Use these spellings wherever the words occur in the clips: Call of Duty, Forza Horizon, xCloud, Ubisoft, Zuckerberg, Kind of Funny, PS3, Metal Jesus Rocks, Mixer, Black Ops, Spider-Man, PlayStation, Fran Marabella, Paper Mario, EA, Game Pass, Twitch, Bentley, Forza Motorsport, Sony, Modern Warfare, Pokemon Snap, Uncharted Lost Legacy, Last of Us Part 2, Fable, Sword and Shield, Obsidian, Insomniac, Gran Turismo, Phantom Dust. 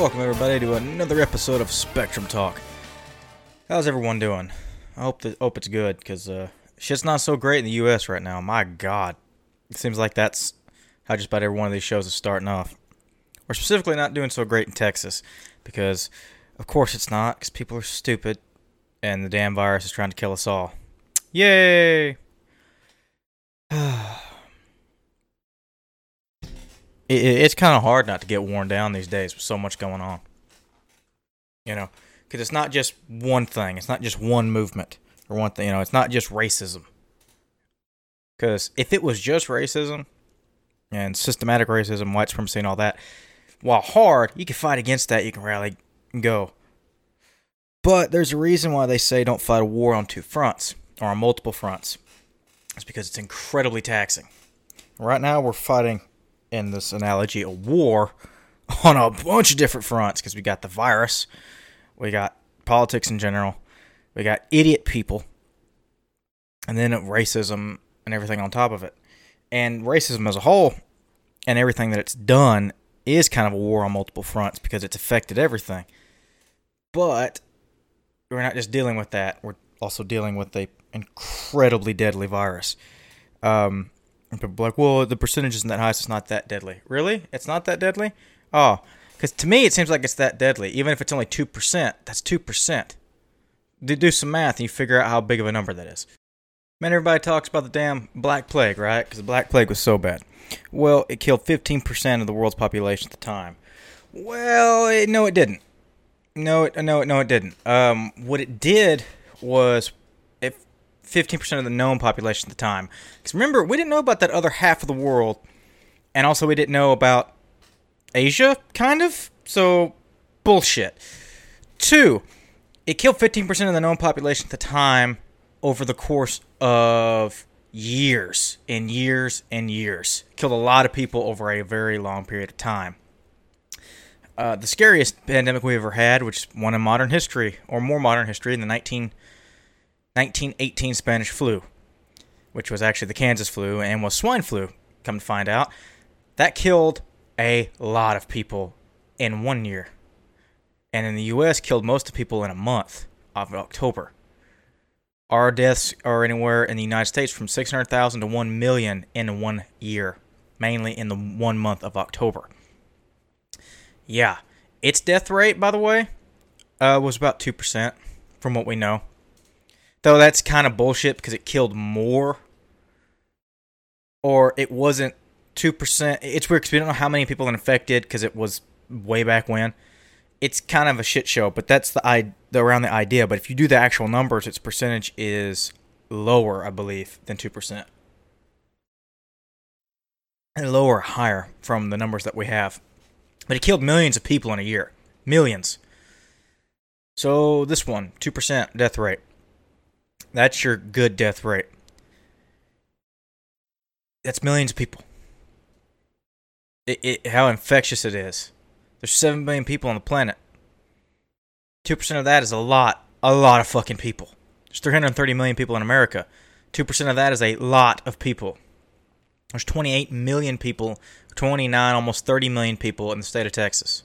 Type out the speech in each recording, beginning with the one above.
welcome everybody to another episode of Spectrum Talk. How's everyone doing? I hope it's good, because shit's not so great in the U.S. right now. My God. It seems like that's how just about every one of these shows is starting off. We're specifically not doing so great in Texas, because of course it's not, because people are stupid, and the damn virus is trying to kill us all. Yay! It's kind of hard not to get worn down these days with so much going on. You know, because it's not just one thing. It's not just one movement or one thing. You know, it's not just racism. Because if it was just racism and systematic racism, white supremacy and all that, while hard, you can fight against that. You can rally and go. But there's a reason why they say don't fight a war on two fronts or on multiple fronts. It's because it's incredibly taxing. Right now we're fighting, in this analogy, a war on a bunch of different fronts, because we got the virus, we got politics in general, we got idiot people, and then racism and everything on top of it. And racism as a whole and everything that it's done is kind of a war on multiple fronts, because it's affected everything. But we're not just dealing with that, we're also dealing with an incredibly deadly virus. And people are like, well, the percentage isn't that high, so it's not that deadly. Really? It's not that deadly? Oh, because to me, it seems like it's that deadly. Even if it's only 2%, that's 2%. Do some math and you figure out how big of a number that is. Man, everybody talks about the damn Black Plague, right? Because the Black Plague was so bad. Well, it killed 15% of the world's population at the time. Well, no, it didn't. No, it didn't. What it did was 15% of the known population at the time. Because remember, we didn't know about that other half of the world. And also we didn't know about Asia, kind of. So, bullshit. 2, it killed 15% of the known population at the time over the course of years and years and years. It killed a lot of people over a very long period of time. The scariest pandemic we ever had, which is one in modern history, or more modern history, in the 1918 Spanish flu, which was actually the Kansas flu and was swine flu, come to find out. That killed a lot of people in 1 year. And in the U.S., killed most of the people in a month of October. Our deaths are anywhere in the United States from 600,000 to 1 million in 1 year, mainly in the 1 month of October. Yeah. Its death rate, by the way, was about 2% from what we know. Though that's kind of bullshit, because it killed more. Or it wasn't 2%. It's weird, because we don't know how many people are infected, because it was way back when. It's kind of a shit show, but that's around the idea. But if you do the actual numbers, its percentage is lower, I believe, than 2%. And lower or higher from the numbers that we have. But it killed millions of people in a year. Millions. So this one, 2% death rate. That's your good death rate. That's millions of people. How infectious it is. There's 7 billion people on the planet. 2% of that is a lot of fucking people. There's 330 million people in America. 2% of that is a lot of people. There's 28 million people, 29, almost 30 million people in the state of Texas.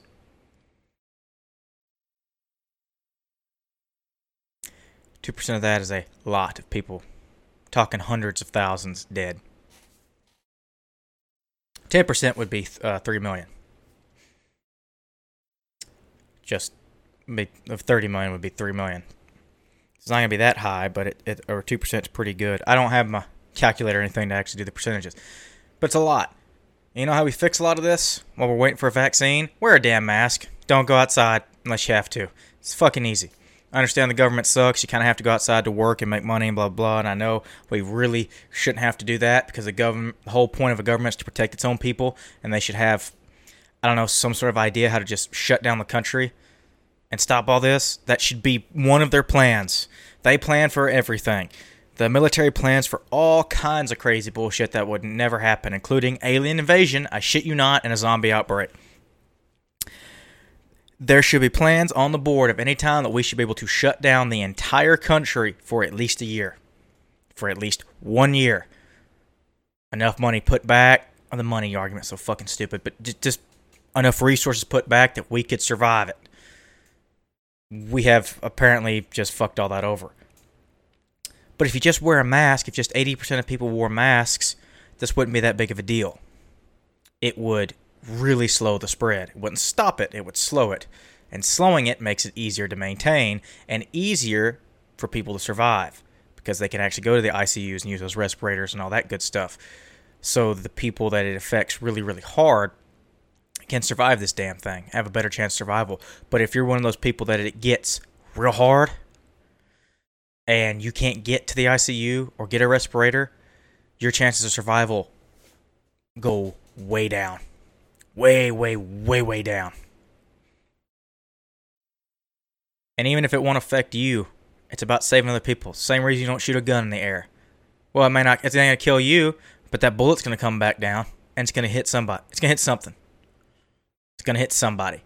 Two 2% of that is a lot of people. Talking hundreds of thousands dead. 10% would be 3 million. Just of 30 million would be 3 million. It's not going to be that high, but or 2% is pretty good. I don't have my calculator or anything to actually do the percentages. But it's a lot. And you know how we fix a lot of this while we're waiting for a vaccine? Wear a damn mask. Don't go outside unless you have to. It's fucking easy. I understand the government sucks. You kind of have to go outside to work and make money and blah, blah. And I know we really shouldn't have to do that, because the whole point of a government is to protect its own people. And they should have, I don't know, some sort of idea how to just shut down the country and stop all this. That should be one of their plans. They plan for everything. The military plans for all kinds of crazy bullshit that would never happen, including alien invasion, I shit you not, and a zombie outbreak. There should be plans on the board of any time that we should be able to shut down the entire country for at least a year. For at least 1 year. Enough money put back. The money argument's so fucking stupid, but just enough resources put back that we could survive it. We have apparently just fucked all that over. But if you just wear a mask, if just 80% of people wore masks, this wouldn't be that big of a deal. It would really slow the spread. It wouldn't stop it. It would slow it. And slowing it makes it easier to maintain and easier for people to survive because they can actually go to the ICUs and use those respirators and all that good stuff. So the people that it affects really, really hard can survive this damn thing, have a better chance of survival. But if you're one of those people that it gets real hard and you can't get to the ICU or get a respirator, your chances of survival go way down. Way, way, way, way down. And even if it won't affect you, it's about saving other people. Same reason you don't shoot a gun in the air. Well, it's not going to kill you, but that bullet's going to come back down, and it's going to hit somebody. It's going to hit something. It's going to hit somebody.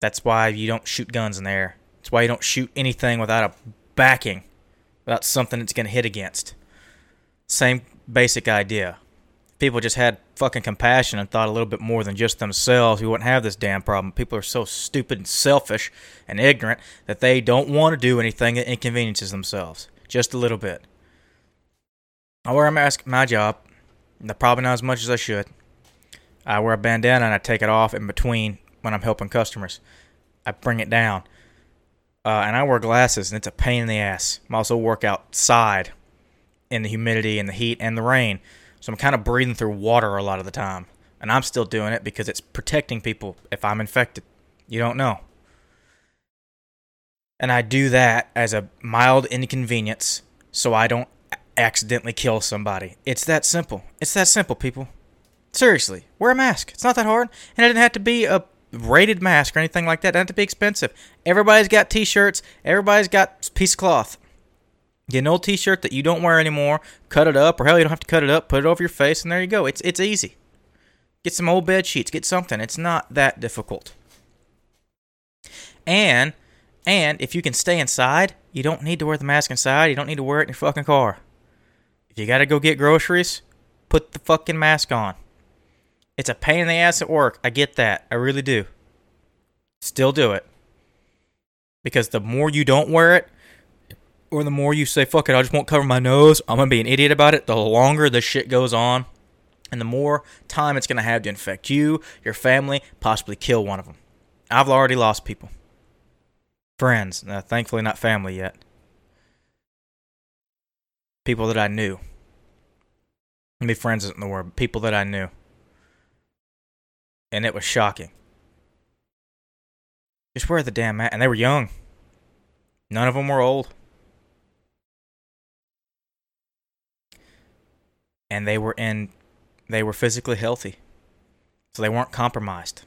That's why you don't shoot guns in the air. That's why you don't shoot anything without a backing, without something it's going to hit against. Same basic idea. People just had fucking compassion and thought a little bit more than just themselves, we wouldn't have this damn problem. People are so stupid and selfish and ignorant that they don't want to do anything that inconveniences themselves. Just a little bit. I wear a mask at my job, probably not as much as I should. I wear a bandana and I take it off in between when I'm helping customers. I bring it down. And I wear glasses, and it's a pain in the ass. I also work outside in the humidity and the heat and the rain. So I'm kind of breathing through water a lot of the time. And I'm still doing it because it's protecting people if I'm infected. You don't know. And I do that as a mild inconvenience so I don't accidentally kill somebody. It's that simple. It's that simple, people. Seriously, wear a mask. It's not that hard. And it didn't have to be a rated mask or anything like that. It didn't have to be expensive. Everybody's got t-shirts. Everybody's got a piece of cloth. Get an old t-shirt that you don't wear anymore, cut it up, or hell, you don't have to cut it up, put it over your face, and there you go. It's easy. Get some old bed sheets, get something. It's not that difficult. And if you can stay inside, you don't need to wear the mask inside, you don't need to wear it in your fucking car. If you gotta go get groceries, put the fucking mask on. It's a pain in the ass at work, I get that, I really do. Still do it. Because the more you don't wear it, or the more you say, fuck it, I just won't cover my nose, I'm going to be an idiot about it, the longer this shit goes on, and the more time it's going to have to infect you, your family, possibly kill one of them. I've already lost people. Friends. Thankfully not family yet. People that I knew. Maybe friends isn't the word, but people that I knew. And it was shocking. Just wear the damn mask. And they were young. None of them were old. And they were physically healthy. So they weren't compromised.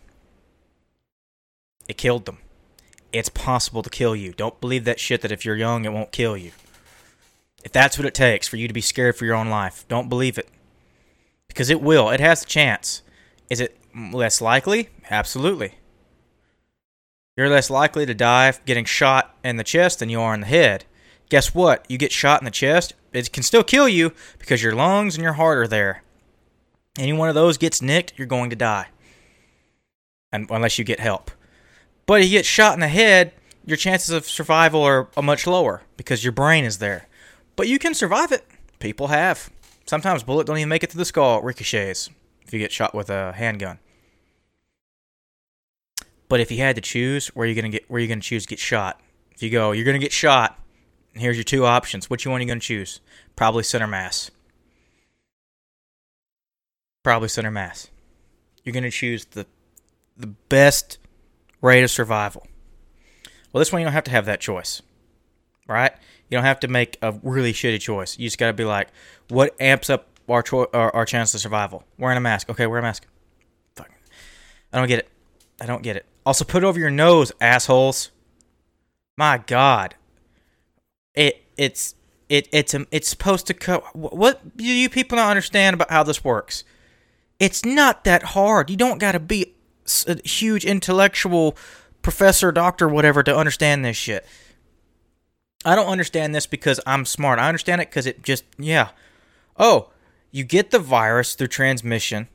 It killed them. It's possible to kill you. Don't believe that shit that if you're young, it won't kill you. If that's what it takes for you to be scared for your own life, don't believe it. Because it will. It has a chance. Is it less likely? Absolutely. You're less likely to die getting shot in the chest than you are in the head. Guess what? You get shot in the chest, it can still kill you because your lungs and your heart are there. Any one of those gets nicked, you're going to die. And unless you get help. But if you get shot in the head, your chances of survival are much lower because your brain is there. But you can survive it. People have. Sometimes bullet don't even make it to the skull. It ricochets if you get shot with a handgun. But if you had to choose where you're going to choose to get shot. If you go, you're going to get shot. Here's your two options. Which one are you going to choose? Probably center mass. Probably center mass. You're going to choose the best rate of survival. Well, this one you don't have to have that choice. Right? You don't have to make a really shitty choice. You just got to be like, what amps up our chance of survival? Wearing a mask. Okay, wear a mask. Fuck. I don't get it. Also, put it over your nose, assholes. My God. It's supposed to cover. What do you people not understand about how this works? It's not that hard. You don't got to be a huge intellectual professor, doctor, whatever to understand this shit. I don't understand this because I'm smart. I understand it because it just, yeah. Oh, you get the virus through transmission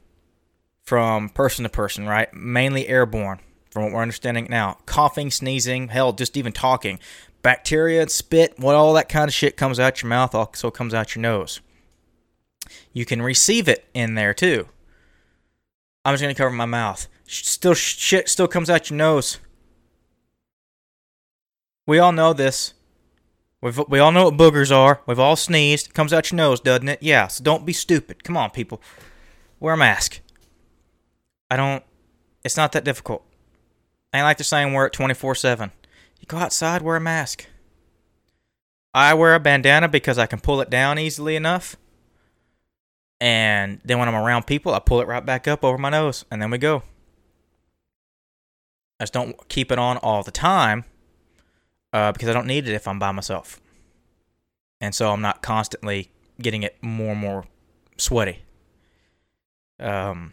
from person to person, right? Mainly airborne, from what we're understanding now. Coughing, sneezing, hell, just even talking. Bacteria and spit, what all that kind of shit comes out your mouth also comes out your nose. You can receive it in there too. I'm just going to cover my mouth. Shit still comes out your nose. We all know this. We all know what boogers are. We've all sneezed. It comes out your nose, doesn't it? Yeah, so don't be stupid. Come on, people. Wear a mask. It's not that difficult. I ain't like the saying, wear it 24/7. You go outside, wear a mask. I wear a bandana because I can pull it down easily enough. And then when I'm around people, I pull it right back up over my nose. And then we go. I just don't keep it on all the time. Because I don't need it if I'm by myself. And so I'm not constantly getting it more and more sweaty. Because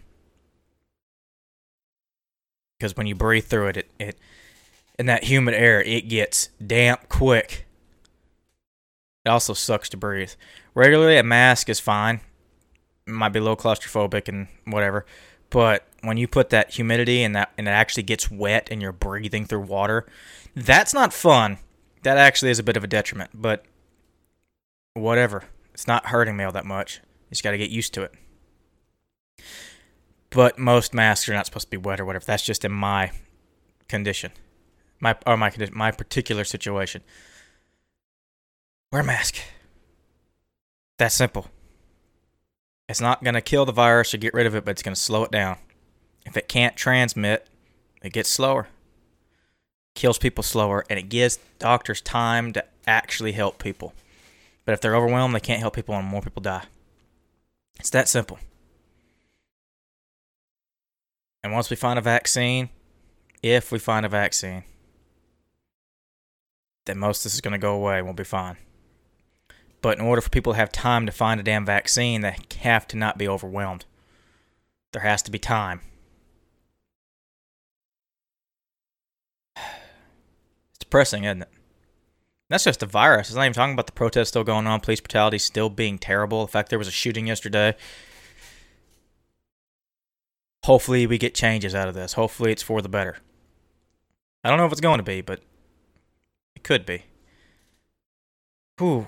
when you breathe through it, it in that humid air, it gets damp quick. It also sucks to breathe. Regularly, a mask is fine. It might be a little claustrophobic and whatever. But when you put that humidity and that and it actually gets wet and you're breathing through water, that's not fun. That actually is a bit of a detriment, but whatever. It's not hurting me all that much. You just got to get used to it. But most masks are not supposed to be wet or whatever. That's just in my condition, my particular situation. Wear a mask. That's simple. It's not going to kill the virus or get rid of it, but it's going to slow it down. If it can't transmit, it gets slower. Kills people slower, and it gives doctors time to actually help people. But if they're overwhelmed, they can't help people, and more people die. It's that simple. And once we find a vaccine, if we find a vaccine, then most of this is going to go away and we'll be fine. But in order for people to have time to find a damn vaccine, they have to not be overwhelmed. There has to be time. It's depressing, isn't it? That's just the virus. It's not even talking about the protests still going on, police brutality still being terrible. In fact, there was a shooting yesterday. Hopefully we get changes out of this. Hopefully it's for the better. I don't know if it's going to be, but it could be. Whew.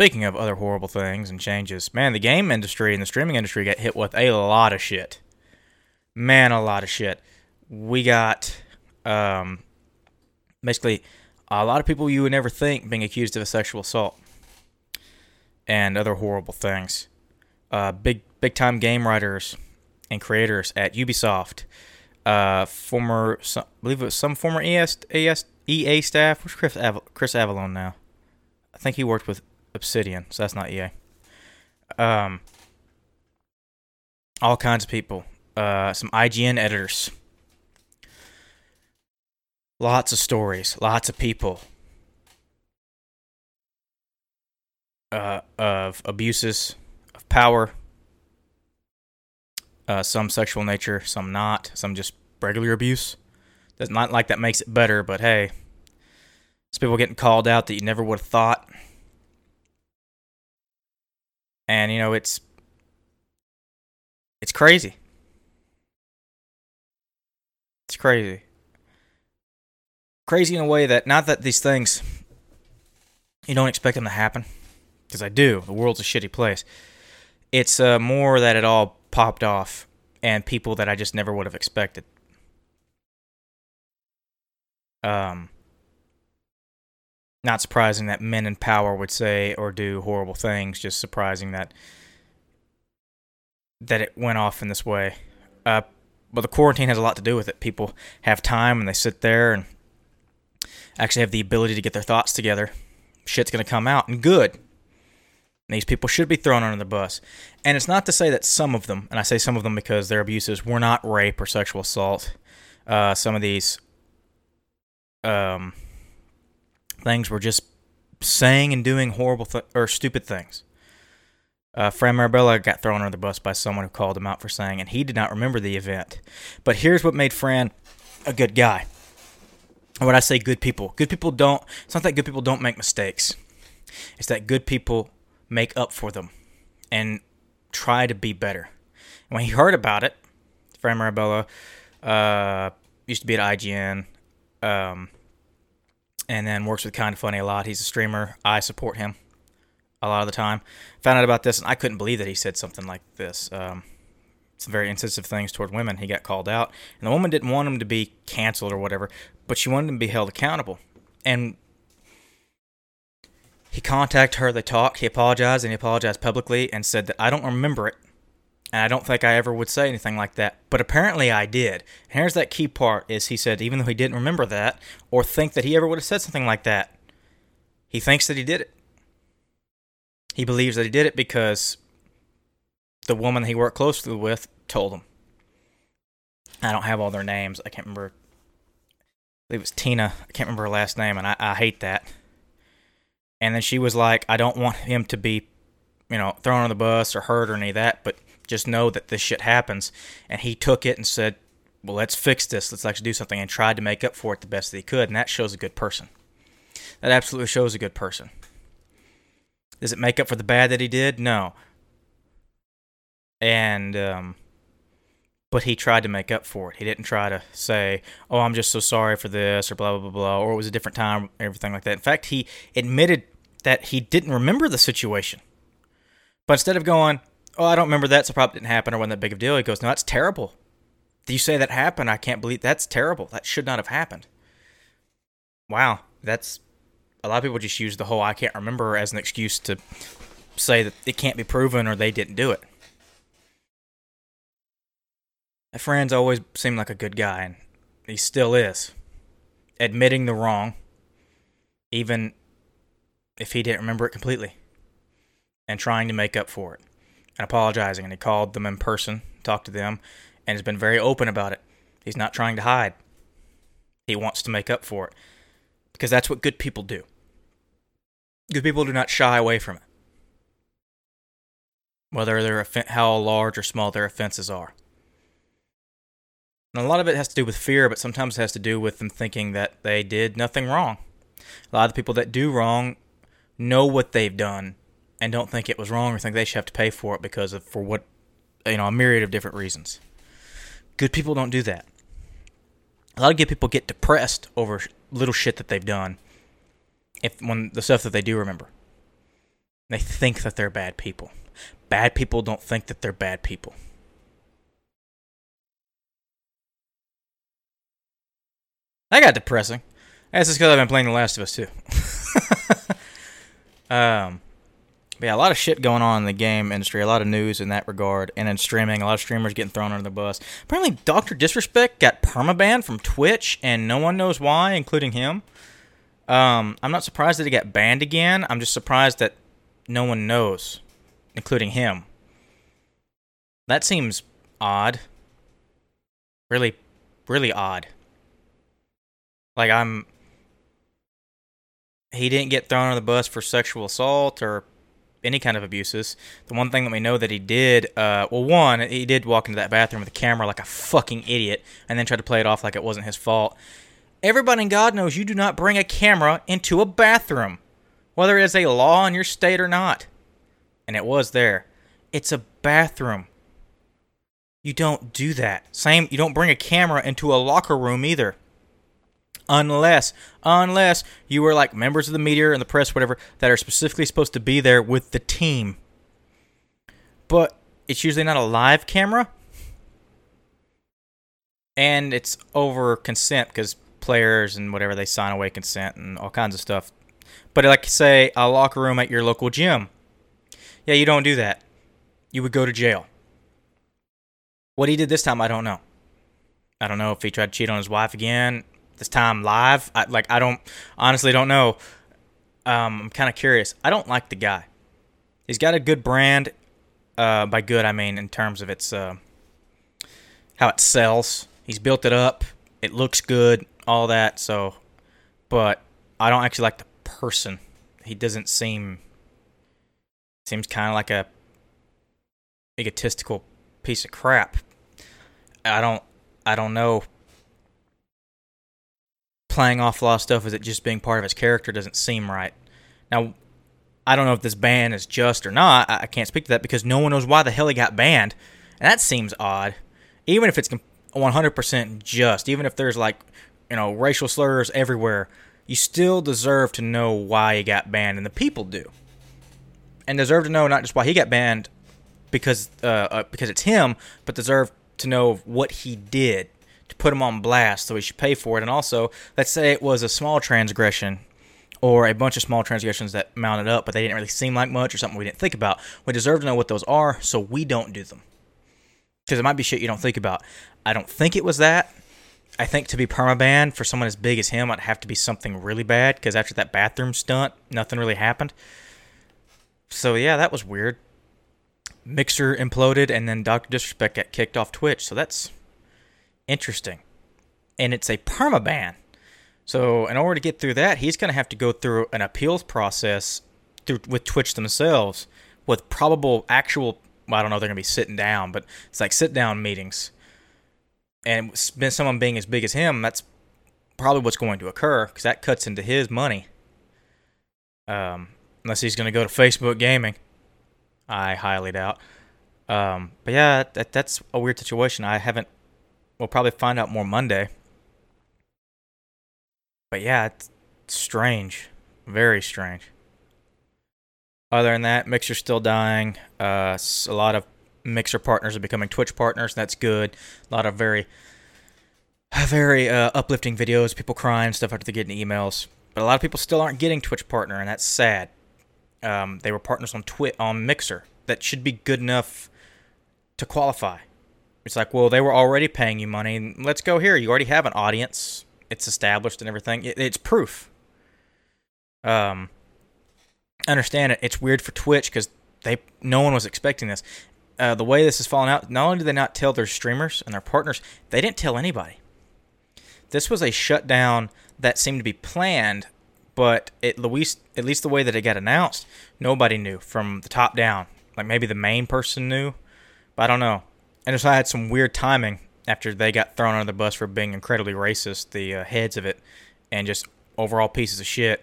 Speaking of other horrible things and changes, man, the game industry and the streaming industry got hit with a lot of shit. Man, a lot of shit. We got, basically, a lot of people you would never think being accused of a sexual assault. And other horrible things. Big-time game writers and creators at Ubisoft. I believe it was some former EA staff. Where's Chris Avellone now? I think he worked with Obsidian, so that's not EA. All kinds of people. Some IGN editors. Lots of stories. Lots of people. Of abuses, of power. Some sexual nature, some not. Some just regular abuse. That's not like that makes it better, but hey. It's people getting called out that you never would have thought. And, you know, it's crazy. It's crazy. Crazy in a way that, not that these things, you don't expect them to happen. Because I do. The world's a shitty place. It's more that it all popped off. And people that I just never would have expected. Not surprising that men in power would say or do horrible things. Just surprising that it went off in this way. But the quarantine has a lot to do with it. People have time and they sit there and actually have the ability to get their thoughts together. Shit's going to come out, and good. And these people should be thrown under the bus. And it's not to say that some of them, and I say some of them because their abuses were not rape or sexual assault. Some of these... things were just saying and doing horrible or stupid things. Fran Marabella got thrown under the bus by someone who called him out for saying, and he did not remember the event. But here's what made Fran a good guy. And when I say good people, it's not that good people don't make mistakes. It's that good people make up for them and try to be better. when he heard about it, Fran Marabella used to be at IGN, and then works with Kind of Funny a lot. He's a streamer. I support him a lot of the time. Found out about this, and I couldn't believe that he said something like this. Some very insensitive things toward women. He got called out. And the woman didn't want him to be canceled or whatever, but she wanted him to be held accountable. And he contacted her. They talked. He apologized, and he apologized publicly and said that, "I don't remember it, and I don't think I ever would say anything like that. But apparently I did." And here's that key part, is he said, even though he didn't remember that or think that he ever would have said something like that, he thinks that he did it. He believes that he did it because the woman he worked closely with told him. I don't have all their names. I can't remember. I believe it was Tina. I can't remember her last name, and I hate that. And then she was like, "I don't want him to be, you know, thrown on the bus or hurt or any of that, but just know that this shit happens." And he took it and said, "Well, let's fix this. Let's actually do something," and tried to make up for it the best that he could. And that shows a good person. That absolutely shows a good person. Does it make up for the bad that he did? No. And, but he tried to make up for it. He didn't try to say, "Oh, I'm just so sorry for this," or blah, blah, blah, blah, or "it was a different time," everything like that. In fact, he admitted that he didn't remember the situation. But instead of going, "Oh, I don't remember that, so it probably didn't happen or wasn't that big of a deal," he goes, "No, that's terrible. You say that happened. I can't believe that's terrible. That should not have happened." Wow, that's... A lot of people just use the whole "I can't remember" as an excuse to say that it can't be proven or they didn't do it. My friend's always seemed like a good guy, and he still is. Admitting the wrong, even if he didn't remember it completely, and trying to make up for it, and apologizing. And he called them in person, talked to them, and has been very open about it. He's not trying to hide. He wants to make up for it, because that's what good people do. Good people do not shy away from it, whether they're how large or small their offenses are. And a lot of it has to do with fear, but sometimes it has to do with them thinking that they did nothing wrong. A lot of the people that do wrong know what they've done and don't think it was wrong or think they should have to pay for it because of, for what, you know, a myriad of different reasons. Good people don't do that. A lot of good people get depressed over little shit that they've done, when the stuff that they do remember. They think that they're bad people. Bad people don't think that they're bad people. That got depressing. That's just because I've been playing The Last of Us 2. But yeah, a lot of shit going on in the game industry. A lot of news in that regard. And in streaming, a lot of streamers getting thrown under the bus. Apparently, Dr. Disrespect got permabanned from Twitch, and no one knows why, including him. I'm not surprised that he got banned again. I'm just surprised that no one knows, including him. That seems odd. Really, really odd. Like, he didn't get thrown on the bus for sexual assault or any kind of abuses. The one thing that we know that he did, he did walk into that bathroom with a camera like a fucking idiot and then tried to play it off like it wasn't his fault. Everybody in God knows you do not bring a camera into a bathroom, whether it is a law in your state or not. And it was there. It's a bathroom. You don't do that. You don't bring a camera into a locker room either. Unless you were like members of the media and the press, whatever, that are specifically supposed to be there with the team. But it's usually not a live camera. And it's over consent, because players and whatever, they sign away consent and all kinds of stuff. But like, say, a locker room at your local gym. Yeah, you don't do that. You would go to jail. What he did this time, I don't know. I don't know if he tried to cheat on his wife again. This time live, I honestly don't know. I'm kind of curious. I don't like the guy. He's got a good brand. By good, I mean in terms of its how it sells. He's built it up. It looks good, all that. So, but I don't actually like the person. He doesn't seems kind of like a egotistical piece of crap. I don't know. Playing off a lot of stuff as it just being part of his character doesn't seem right. Now, I don't know if this ban is just or not. I can't speak to that because no one knows why the hell he got banned. And that seems odd. Even if it's 100% just, even if there's like, you know, racial slurs everywhere, you still deserve to know why he got banned, and the people do. And deserve to know not just why he got banned because it's him, but deserve to know what he did to put him on blast, so he should pay for it. And also, let's say it was a small transgression or a bunch of small transgressions that mounted up, but they didn't really seem like much or something we didn't think about. We deserve to know what those are so we don't do them. Because it might be shit you don't think about. I don't think it was that. I think to be permabanned for someone as big as him, I'd have to be something really bad, because after that bathroom stunt, nothing really happened. So yeah, that was weird. Mixer imploded, and then Dr. Disrespect got kicked off Twitch, so that's interesting. And it's a permaban. So in order to get through that, he's going to have to go through an appeals process with Twitch themselves, with probable actual, well, I don't know if they're going to be sitting down, but it's like sit-down meetings. And someone being as big as him, that's probably what's going to occur, because that cuts into his money. Unless he's going to go to Facebook Gaming. I highly doubt. But yeah, that's a weird situation. We'll probably find out more Monday. But yeah, it's strange. Very strange. Other than that, Mixer's still dying. A lot of Mixer partners are becoming Twitch partners. That's good. A lot of very, very uplifting videos. People crying, stuff after they get in emails. But a lot of people still aren't getting Twitch partner, and that's sad. They were partners on Mixer. That should be good enough to qualify. It's like, well, they were already paying you money. Let's go here. You already have an audience. It's established and everything. It's proof. Understand it. It's weird for Twitch because no one was expecting this. The way this is falling out, not only did they not tell their streamers and their partners, they didn't tell anybody. This was a shutdown that seemed to be planned, but at least the way that it got announced, nobody knew from the top down. Like maybe the main person knew, but I don't know. And so I had some weird timing after they got thrown under the bus for being incredibly racist, the heads of it, and just overall pieces of shit.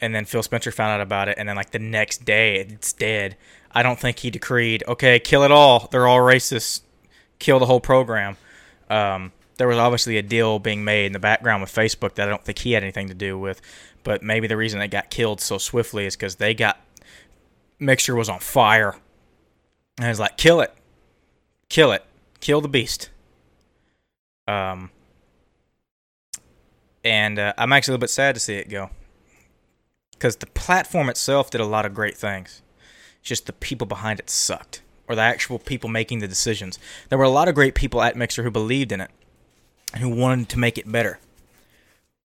And then Phil Spencer found out about it, and then like the next day, it's dead. I don't think he decreed, okay, kill it all. They're all racist. Kill the whole program. There was obviously a deal being made in the background with Facebook that I don't think he had anything to do with. But maybe the reason they got killed so swiftly is because Mixer was on fire. And it was like, kill it. Kill it. Kill the beast. And I'm actually a little bit sad to see it go. Because the platform itself did a lot of great things. It's just the people behind it sucked. Or the actual people making the decisions. There were a lot of great people at Mixer who believed in it. And who wanted to make it better.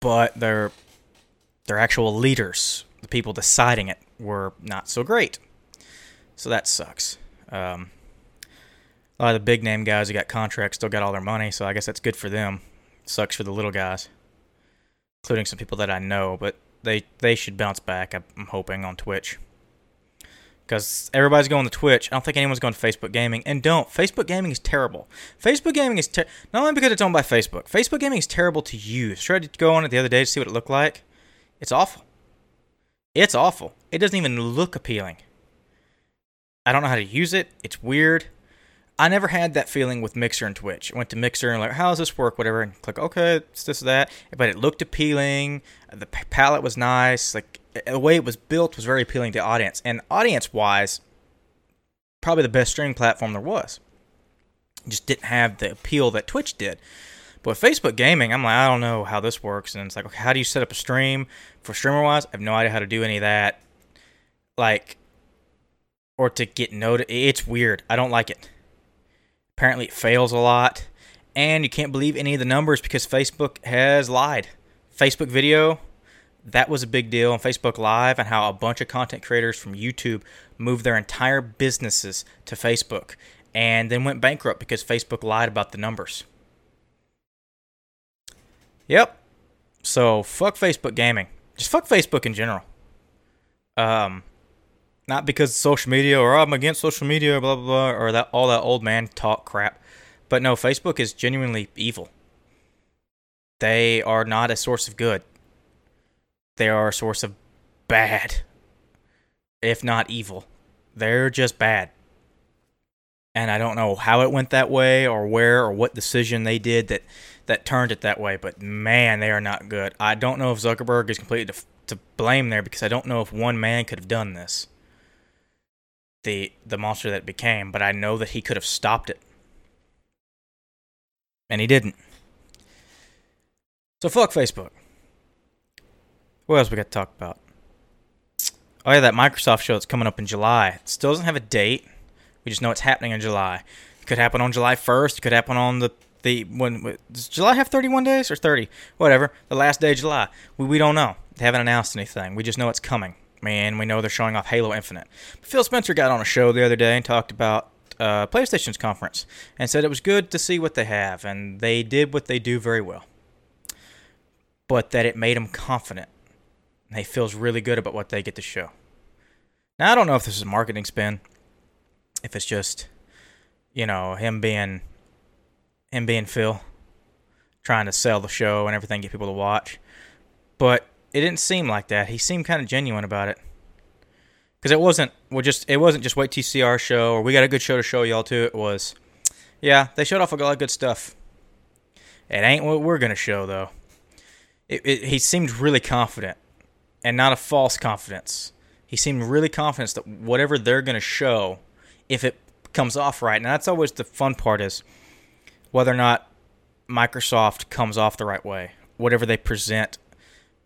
But their actual leaders, the people deciding it, were not so great. So that sucks. A lot of the big name guys who got contracts still got all their money, so I guess that's good for them. Sucks for the little guys, including some people that I know, but they should bounce back, I'm hoping, on Twitch. Because everybody's going to Twitch. I don't think anyone's going to Facebook Gaming, and don't. Facebook Gaming is terrible. Facebook Gaming is not only because it's owned by Facebook. Facebook Gaming is terrible to use. I tried to go on it the other day to see what it looked like. It's awful. It's awful. It doesn't even look appealing. I don't know how to use it. It's weird. I never had that feeling with Mixer and Twitch. I went to Mixer and like, how does this work, whatever, and click, okay, it's this or that. But it looked appealing. The palette was nice. Like the way it was built was very appealing to audience. And audience-wise, probably the best streaming platform there was. It just didn't have the appeal that Twitch did. But with Facebook Gaming, I'm like, I don't know how this works. And it's like, okay, how do you set up a stream for streamer-wise? I have no idea how to do any of that. Like, or to get noticed. It's weird. I don't like it. Apparently it fails a lot, and you can't believe any of the numbers because Facebook has lied. Facebook video, that was a big deal, on Facebook Live, and how a bunch of content creators from YouTube moved their entire businesses to Facebook and then went bankrupt because Facebook lied about the numbers. Yep. So fuck Facebook Gaming. Just fuck Facebook in general. Not because social media, or I'm against social media, blah, blah, blah, or that all that old man talk crap. But no, Facebook is genuinely evil. They are not a source of good. They are a source of bad, if not evil. They're just bad. And I don't know how it went that way or where or what decision they did that turned it that way. But, man, they are not good. I don't know if Zuckerberg is completely to blame there, because I don't know if one man could have done this, the monster that it became. But I know that he could have stopped it. And he didn't. So fuck Facebook. What else we got to talk about? Oh, yeah, that Microsoft show that's coming up in July. It still doesn't have a date. We just know it's happening in July. It could happen on July 1st. It could happen on when does July have 31 days or 30? Whatever. The last day of July. We don't know. They haven't announced anything. We just know it's coming. Man, we know they're showing off Halo Infinite. But Phil Spencer got on a show the other day and talked about PlayStation's conference and said it was good to see what they have, and they did what they do very well, but that it made them confident. And he feels really good about what they get to show. Now, I don't know if this is a marketing spin, if it's just, you know, him being Phil, trying to sell the show and everything, get people to watch. But it didn't seem like that. He seemed kind of genuine about it. Because it wasn't just wait till you see our show, or we got a good show to show y'all too. It was, yeah, they showed off a lot of good stuff. It ain't what we're going to show, though. He seemed really confident, and not a false confidence. He seemed really confident that whatever they're going to show, if it comes off right. And that's always the fun part, is whether or not Microsoft comes off the right way. Whatever they present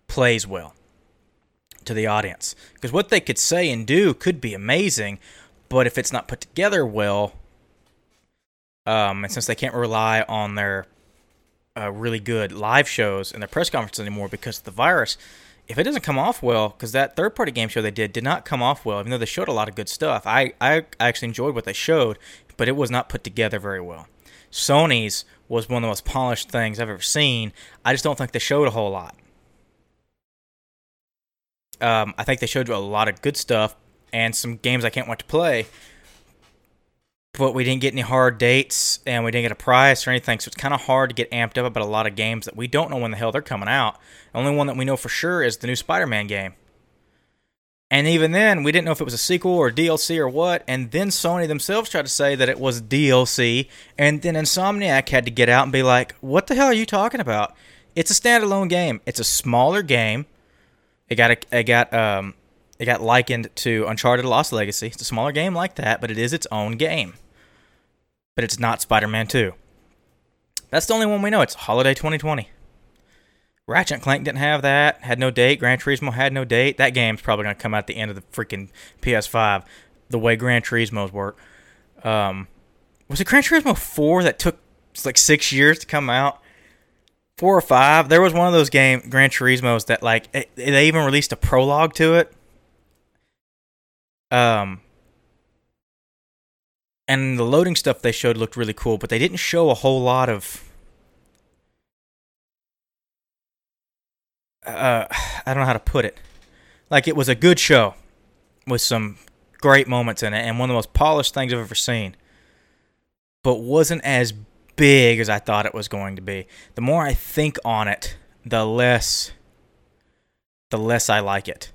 plays well to the audience. Because what they could say and do could be amazing, but if it's not put together well, and since they can't rely on their really good live shows and their press conferences anymore because of the virus, if it doesn't come off well, because that third-party game show they did not come off well, even though they showed a lot of good stuff. I actually enjoyed what they showed, but it was not put together very well. Sony's was one of the most polished things I've ever seen. I just don't think they showed a whole lot. I think they showed you a lot of good stuff and some games I can't wait to play, but we didn't get any hard dates and we didn't get a price or anything, so it's kind of hard to get amped up about a lot of games that we don't know when the hell they're coming out. The only one that we know for sure is the new Spider-Man game. And even then, we didn't know if it was a sequel or DLC or what, and then Sony themselves tried to say that it was DLC, and then Insomniac had to get out and be like, what the hell are you talking about? It's a standalone game. It's a smaller game. It got likened to Uncharted Lost Legacy. It's a smaller game like that, but it is its own game. But it's not Spider-Man 2. That's the only one we know. It's Holiday 2020. Ratchet & Clank didn't have that. Had no date. Gran Turismo had no date. That game's probably going to come out at the end of the freaking PS5, the way Gran Turismo's work. Was it Gran Turismo 4 that took like 6 years to come out? 4 or 5. There was one of those games, Gran Turismo's, that like they even released a prologue to it. And the loading stuff they showed looked really cool, but they didn't show a whole lot of. I don't know how to put it. Like, it was a good show with some great moments in it, and one of the most polished things I've ever seen, but wasn't as big as I thought it was going to be. The more I think on it, the less I like it.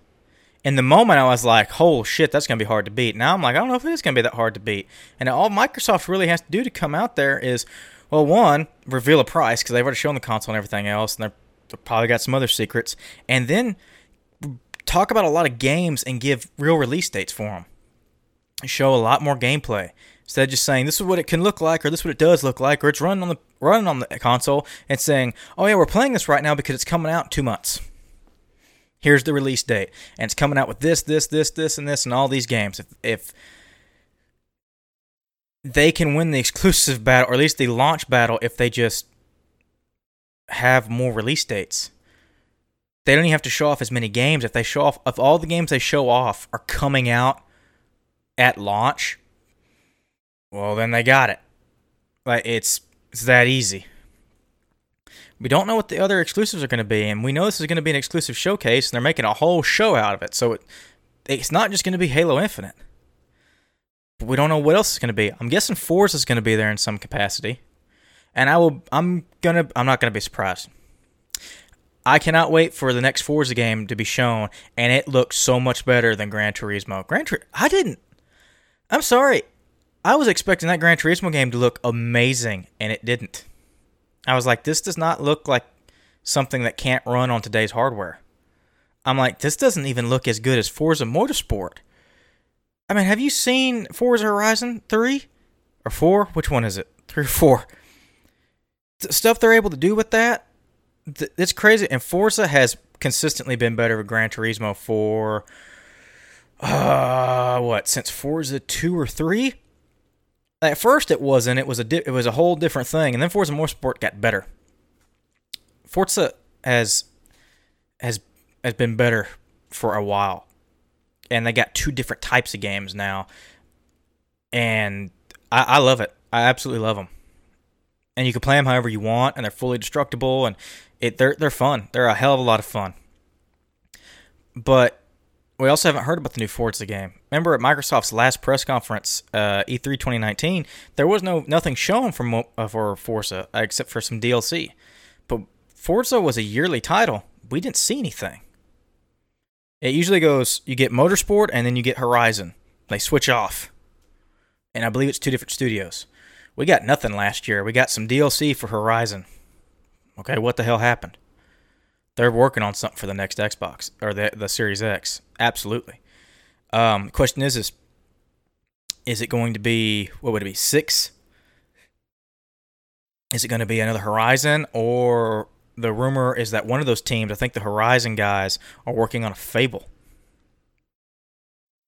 In the moment, I was like, "Holy shit, that's going to be hard to beat." Now I'm like, I don't know if it is going to be that hard to beat. And all Microsoft really has to do to come out there is, well, one, reveal a price, because they've already shown the console and everything else, and they've probably got some other secrets. And then talk about a lot of games and give real release dates for them. Show a lot more gameplay. Instead of just saying, this is what it can look like, or this is what it does look like, or it's running on the console, and saying, oh yeah, we're playing this right now because it's coming out in 2 months. Here's the release date. And it's coming out with this, and all these games. If they can win the exclusive battle, or at least the launch battle, if they just have more release dates. They don't even have to show off as many games. If all the games they show off are coming out at launch, well, then they got it. Like, it's that easy. We don't know what the other exclusives are going to be, and we know this is going to be an exclusive showcase, and they're making a whole show out of it, so it's not just going to be Halo Infinite. But we don't know what else it's going to be. I'm guessing Forza is going to be there in some capacity, and I'm not going to be surprised. I cannot wait for the next Forza game to be shown, and it looks so much better than Gran Turismo. I'm sorry. I was expecting that Gran Turismo game to look amazing, and it didn't. I was like, this does not look like something that can't run on today's hardware. I'm like, this doesn't even look as good as Forza Motorsport. I mean, have you seen Forza Horizon 3 or 4? Which one is it? 3 or 4? The stuff they're able to do with that, it's crazy. And Forza has consistently been better with Gran Turismo for, since Forza 2 or 3? At first it wasn't. It was a whole different thing. And then Forza Motorsport got better. Forza has been better for a while. And they got two different types of games now. And I love it. I absolutely love them. And you can play them however you want. And they're fully destructible. And they're fun. They're a hell of a lot of fun. But we also haven't heard about the new Forza game. Remember at Microsoft's last press conference, E3 2019, there was nothing shown for Forza except for some DLC. But Forza was a yearly title. We didn't see anything. It usually goes, you get Motorsport and then you get Horizon. They switch off. And I believe it's two different studios. We got nothing last year. We got some DLC for Horizon. Okay, what the hell happened? They're working on something for the next Xbox, or the Series X. Absolutely. The question is it going to be, what would it be, 6? Is it going to be another Horizon, or... The rumor is that one of those teams, I think the Horizon guys, are working on a Fable.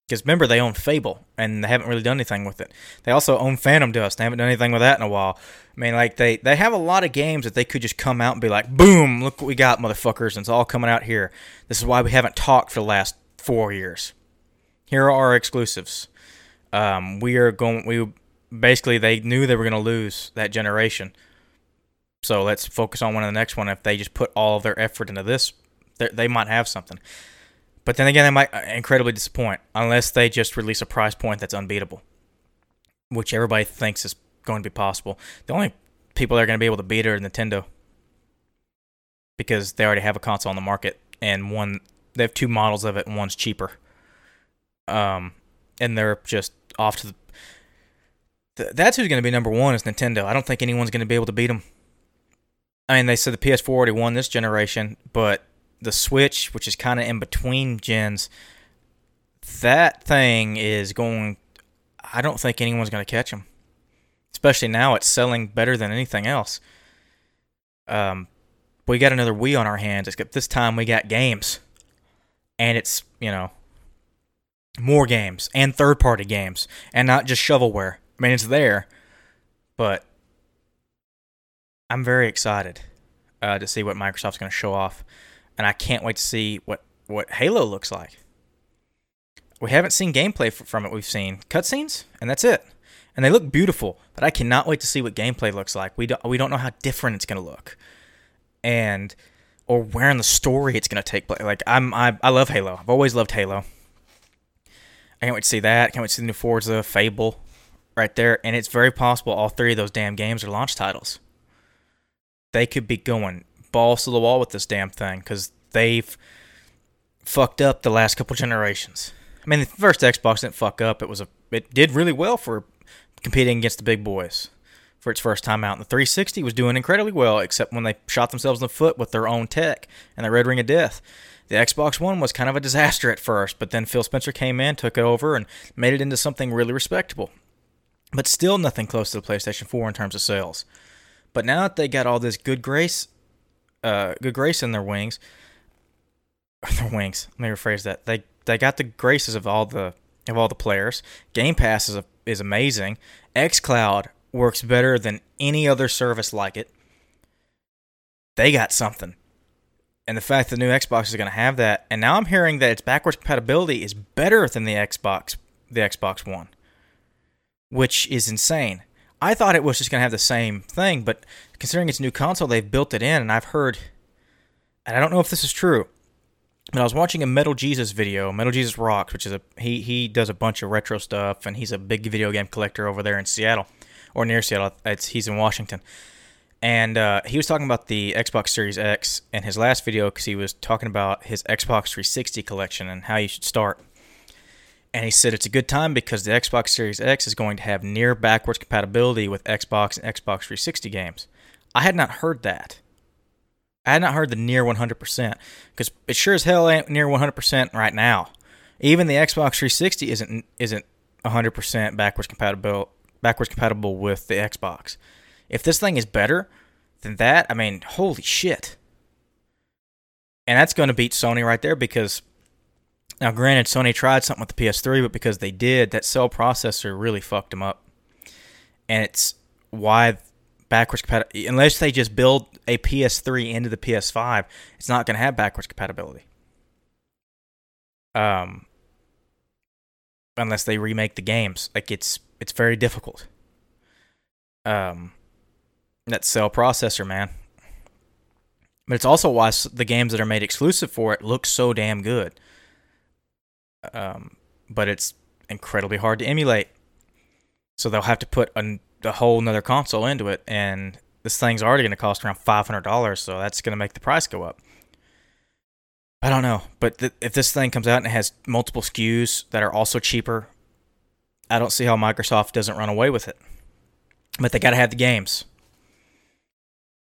Because remember, they own Fable, and they haven't really done anything with it. They also own Phantom Dust. They haven't done anything with that in a while. I mean, like, they have a lot of games that they could just come out and be like, boom, look what we got, motherfuckers, and it's all coming out here. This is why we haven't talked for the last 4 years. Here are our exclusives. Basically, they knew they were going to lose that generation. So let's focus on one of the next one. If they just put all of their effort into this, they might have something. But then again, they might incredibly disappoint unless they just release a price point that's unbeatable, which everybody thinks is going to be possible. The only people that are going to be able to beat it are Nintendo because they already have a console on the market, and one they have two models of it, and one's cheaper. And they're just off to that's who's going to be number one is Nintendo. I don't think anyone's going to be able to beat them. I mean, they said the PS4 already won this generation, but the Switch, which is kind of in between gens, that thing is going... I don't think anyone's going to catch them. Especially now, it's selling better than anything else. We got another Wii on our hands, except this time we got games. And it's, more games and third-party games and not just shovelware. I mean, it's there, but... I'm very excited to see what Microsoft's going to show off, and I can't wait to see what Halo looks like. We haven't seen gameplay from it. We've seen cutscenes, and that's it. And they look beautiful, but I cannot wait to see what gameplay looks like. We don't know how different it's going to look, and or where in the story it's going to take place. Like I love Halo. I've always loved Halo. I can't wait to see that. I can't wait to see the new Forza, Fable, right there. And it's very possible all three of those damn games are launch titles. They could be going balls to the wall with this damn thing because they've fucked up the last couple generations. I mean, the first Xbox didn't fuck up. It did really well for competing against the big boys for its first time out. And the 360 was doing incredibly well, except when they shot themselves in the foot with their own tech and the Red Ring of Death. The Xbox One was kind of a disaster at first, but then Phil Spencer came in, took it over, and made it into something really respectable. But still nothing close to the PlayStation 4 in terms of sales. But now that they got all this good grace in their wings, let me rephrase that. They got the graces of all the players. Game Pass is amazing. xCloud works better than any other service like it. They got something, and the fact that the new Xbox is going to have that, and now I'm hearing that its backwards compatibility is better than the Xbox One, which is insane. I thought it was just going to have the same thing, but considering it's a new console, they've built it in, and I've heard, and I don't know if this is true, but I was watching a Metal Jesus video, Metal Jesus Rocks, which is he does a bunch of retro stuff, and he's a big video game collector over there in Seattle, or near Seattle, he's in Washington, and he was talking about the Xbox Series X in his last video, because he was talking about his Xbox 360 collection and how you should start, And he said it's a good time because the Xbox Series X is going to have near backwards compatibility with Xbox and Xbox 360 games. I had not heard that. I had not heard the near 100%, because it sure as hell ain't near 100% right now. Even the Xbox 360 isn't 100% backwards compatible with the Xbox. If this thing is better than that, I mean, holy shit. And that's going to beat Sony right there, because now granted, Sony tried something with the PS3, but because they did, that cell processor really fucked them up. And it's why backwards compatibility, unless they just build a PS3 into the PS5, it's not going to have backwards compatibility. Unless they remake the games. Like, it's very difficult. That cell processor, man. But it's also why the games that are made exclusive for it look so damn good. But it's incredibly hard to emulate. So they'll have to put a whole nother console into it, and this thing's already going to cost around $500, so that's going to make the price go up. I don't know, but if this thing comes out and it has multiple SKUs that are also cheaper, I don't see how Microsoft doesn't run away with it. But they got to have the games.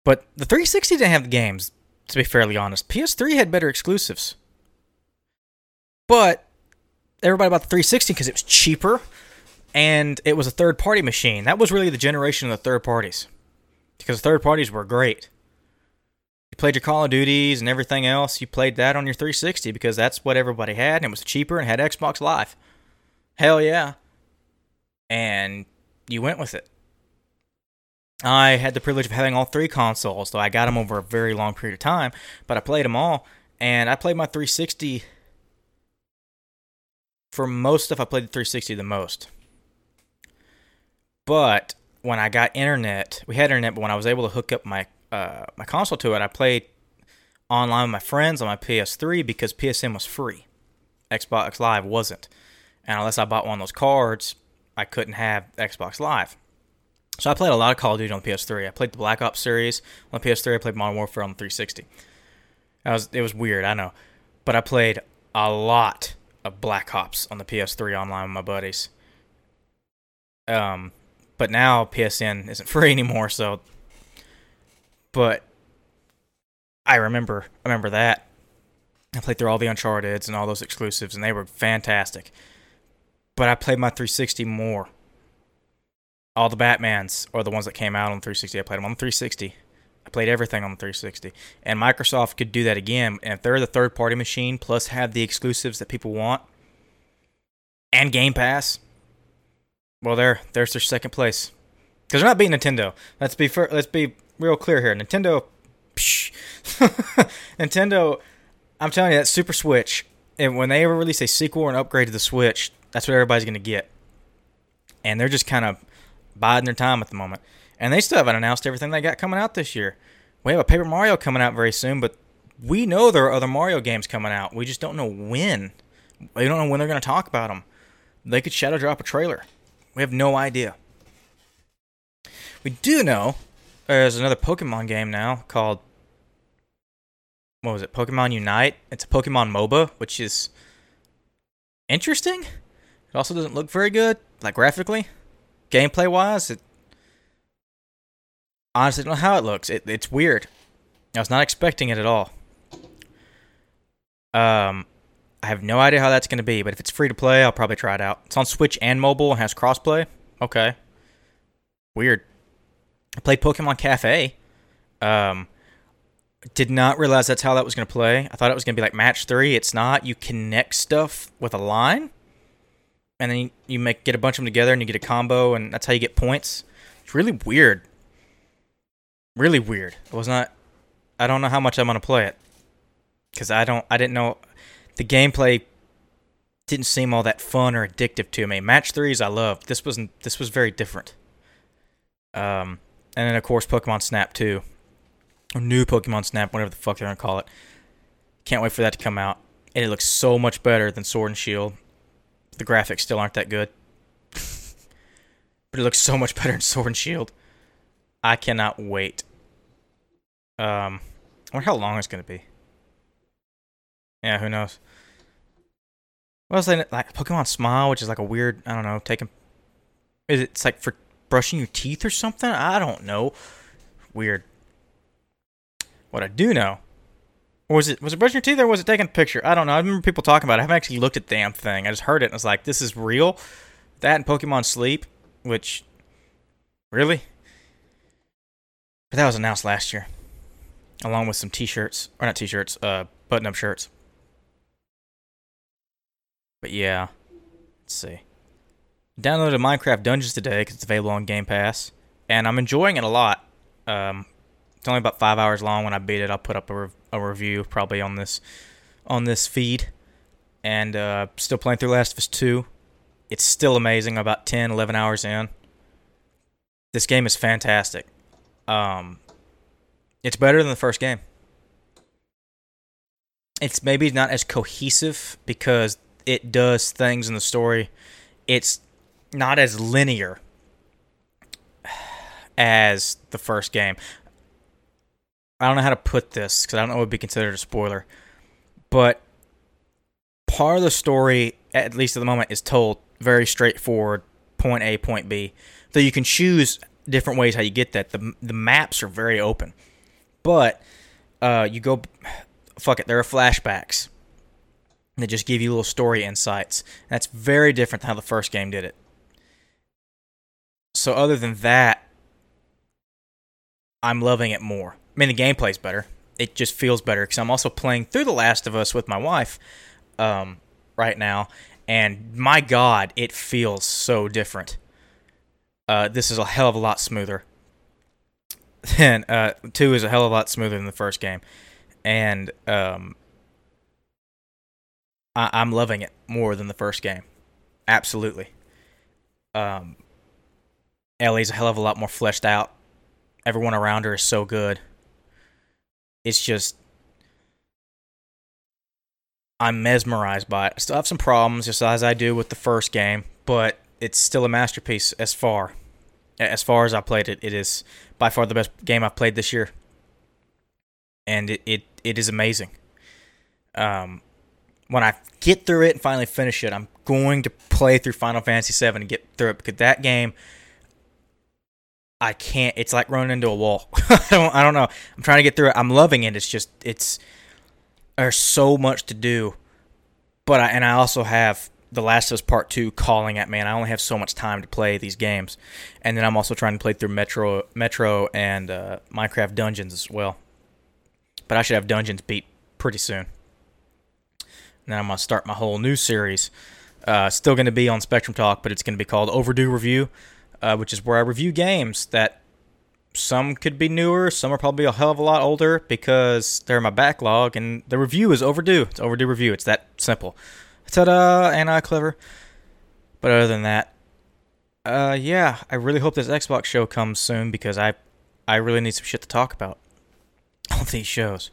But the 360 didn't have the games, to be fairly honest. PS3 had better exclusives. But everybody bought the 360 because it was cheaper, and it was a third-party machine. That was really the generation of the third parties, because third parties were great. You played your Call of Duties and everything else. You played that on your 360 because that's what everybody had, and it was cheaper and had Xbox Live. Hell yeah. And you went with it. I had the privilege of having all three consoles, though I got them over a very long period of time, but I played them all, and I played my 360 for most stuff. I played the 360 the most. But when I got internet, we had internet, but when I was able to hook up my console to it, I played online with my friends on my PS3 because PSN was free. Xbox Live wasn't. And unless I bought one of those cards, I couldn't have Xbox Live. So I played a lot of Call of Duty on the PS3. I played the Black Ops series on the PS3. I played Modern Warfare on the 360. It was weird, I know. But I played a lot of Black Ops on the PS3 online with my buddies. But now PSN isn't free anymore, so... But I remember that. I played through all the Uncharteds and all those exclusives, and they were fantastic. But I played my 360 more. All the Batmans, or the ones that came out on 360, I played them on the 360. I played everything on the 360. And Microsoft could do that again. And if they're the third-party machine, plus have the exclusives that people want, and Game Pass... Well, there's their second place. Because they're not beating Nintendo. Let's be real clear here. Nintendo... Nintendo, I'm telling you, that Super Switch, and when they ever release a sequel or an upgrade to the Switch, that's what everybody's going to get. And they're just kind of biding their time at the moment. And they still haven't announced everything they got coming out this year. We have a Paper Mario coming out very soon, but we know there are other Mario games coming out. We just don't know when. We don't know when they're going to talk about them. They could shadow drop a trailer. We have no idea. We do know there's another Pokemon game now called... What was it? Pokemon Unite. It's a Pokemon MOBA, which is interesting. It also doesn't look very good, like graphically. Gameplay-wise, it... Honestly, I don't know how it looks. It's weird. I was not expecting it at all. I have no idea how that's going to be, but if it's free to play, I'll probably try it out. It's on Switch and mobile and has crossplay. Okay. Weird. I played Pokemon Cafe. Did not realize that's how that was going to play. I thought it was going to be like match 3. It's not. You connect stuff with a line, and then you get a bunch of them together, and you get a combo, and that's how you get points. It's really weird. Really weird. I don't know how much I'm going to play it, because I didn't know... The gameplay didn't seem all that fun or addictive to me. Match 3s I loved. This was very different. And then, of course, Pokemon Snap 2. Or new Pokemon Snap, whatever the fuck they're going to call it. Can't wait for that to come out. And it looks so much better than Sword and Shield. The graphics still aren't that good. But it looks so much better than Sword and Shield. I cannot wait. I wonder how long it's going to be. Yeah, who knows? What else? Like Pokemon Smile, which is like a weird, I don't know, taking... It's like for brushing your teeth or something? I don't know. Weird. What I do know... Was it brushing your teeth or was it taking a picture? I don't know. I remember people talking about it. I haven't actually looked at the damn thing. I just heard it and I was like, this is real? That and Pokemon Sleep, which... Really? But that was announced last year. Along with some t-shirts. Or not t-shirts, button-up shirts. But yeah. Let's see. Downloaded Minecraft Dungeons today because it's available on Game Pass. And I'm enjoying it a lot. It's only about 5 hours long. When I beat it, I'll put up a review probably on this feed. And still playing through Last of Us 2. It's still amazing. I'm about 10, 11 hours in. This game is fantastic. It's better than the first game. It's maybe not as cohesive because it does things in the story. It's not as linear as the first game. I don't know how to put this because I don't know what would be considered a spoiler. But part of the story, at least at the moment, is told very straightforward, point A, point B. Though you can choose different ways how you get that. The maps are very open. But you go... Fuck it, there are flashbacks that just give you little story insights. And that's very different than how the first game did it. So other than that, I'm loving it more. I mean, the gameplay's better. It just feels better because I'm also playing through The Last of Us with my wife right now, and my God, it feels so different. This is a hell of a lot smoother. And 2 is a hell of a lot smoother than the first game, and I'm loving it more than the first game. Absolutely. Ellie's a hell of a lot more fleshed out. Everyone around her is so good. It's just, I'm mesmerized by it. I still have some problems, just as I do with the first game, but it's still a masterpiece as far as I played it. It is by far the best game I've played this year, and it is amazing. When I get through it and finally finish it, I'm going to play through Final Fantasy VII and get through it, because that game, I can't. It's like running into a wall. I don't know. I'm trying to get through it. I'm loving it. It's just, there's so much to do. But I also have The Last of Us Part 2 calling at me, and I only have so much time to play these games. And then I'm also trying to play through Metro and Minecraft Dungeons as well. But I should have Dungeons beat pretty soon. And then I'm going to start my whole new series. Still going to be on Spectrum Talk, but it's going to be called Overdue Review. Which is where I review games that some could be newer, some are probably a hell of a lot older because they're in my backlog, and the review is overdue. It's Overdue Review. It's that simple. Ta-da! Ain't I clever? But other than that, yeah, I really hope this Xbox show comes soon because I really need some shit to talk about on these shows.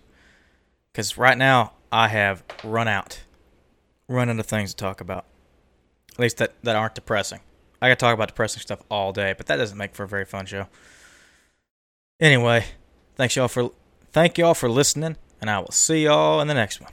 Because right now, I have run out of things to talk about. At least that aren't depressing. I gotta talk about depressing stuff all day, but that doesn't make for a very fun show. Anyway, thank y'all for listening, and I will see y'all in the next one.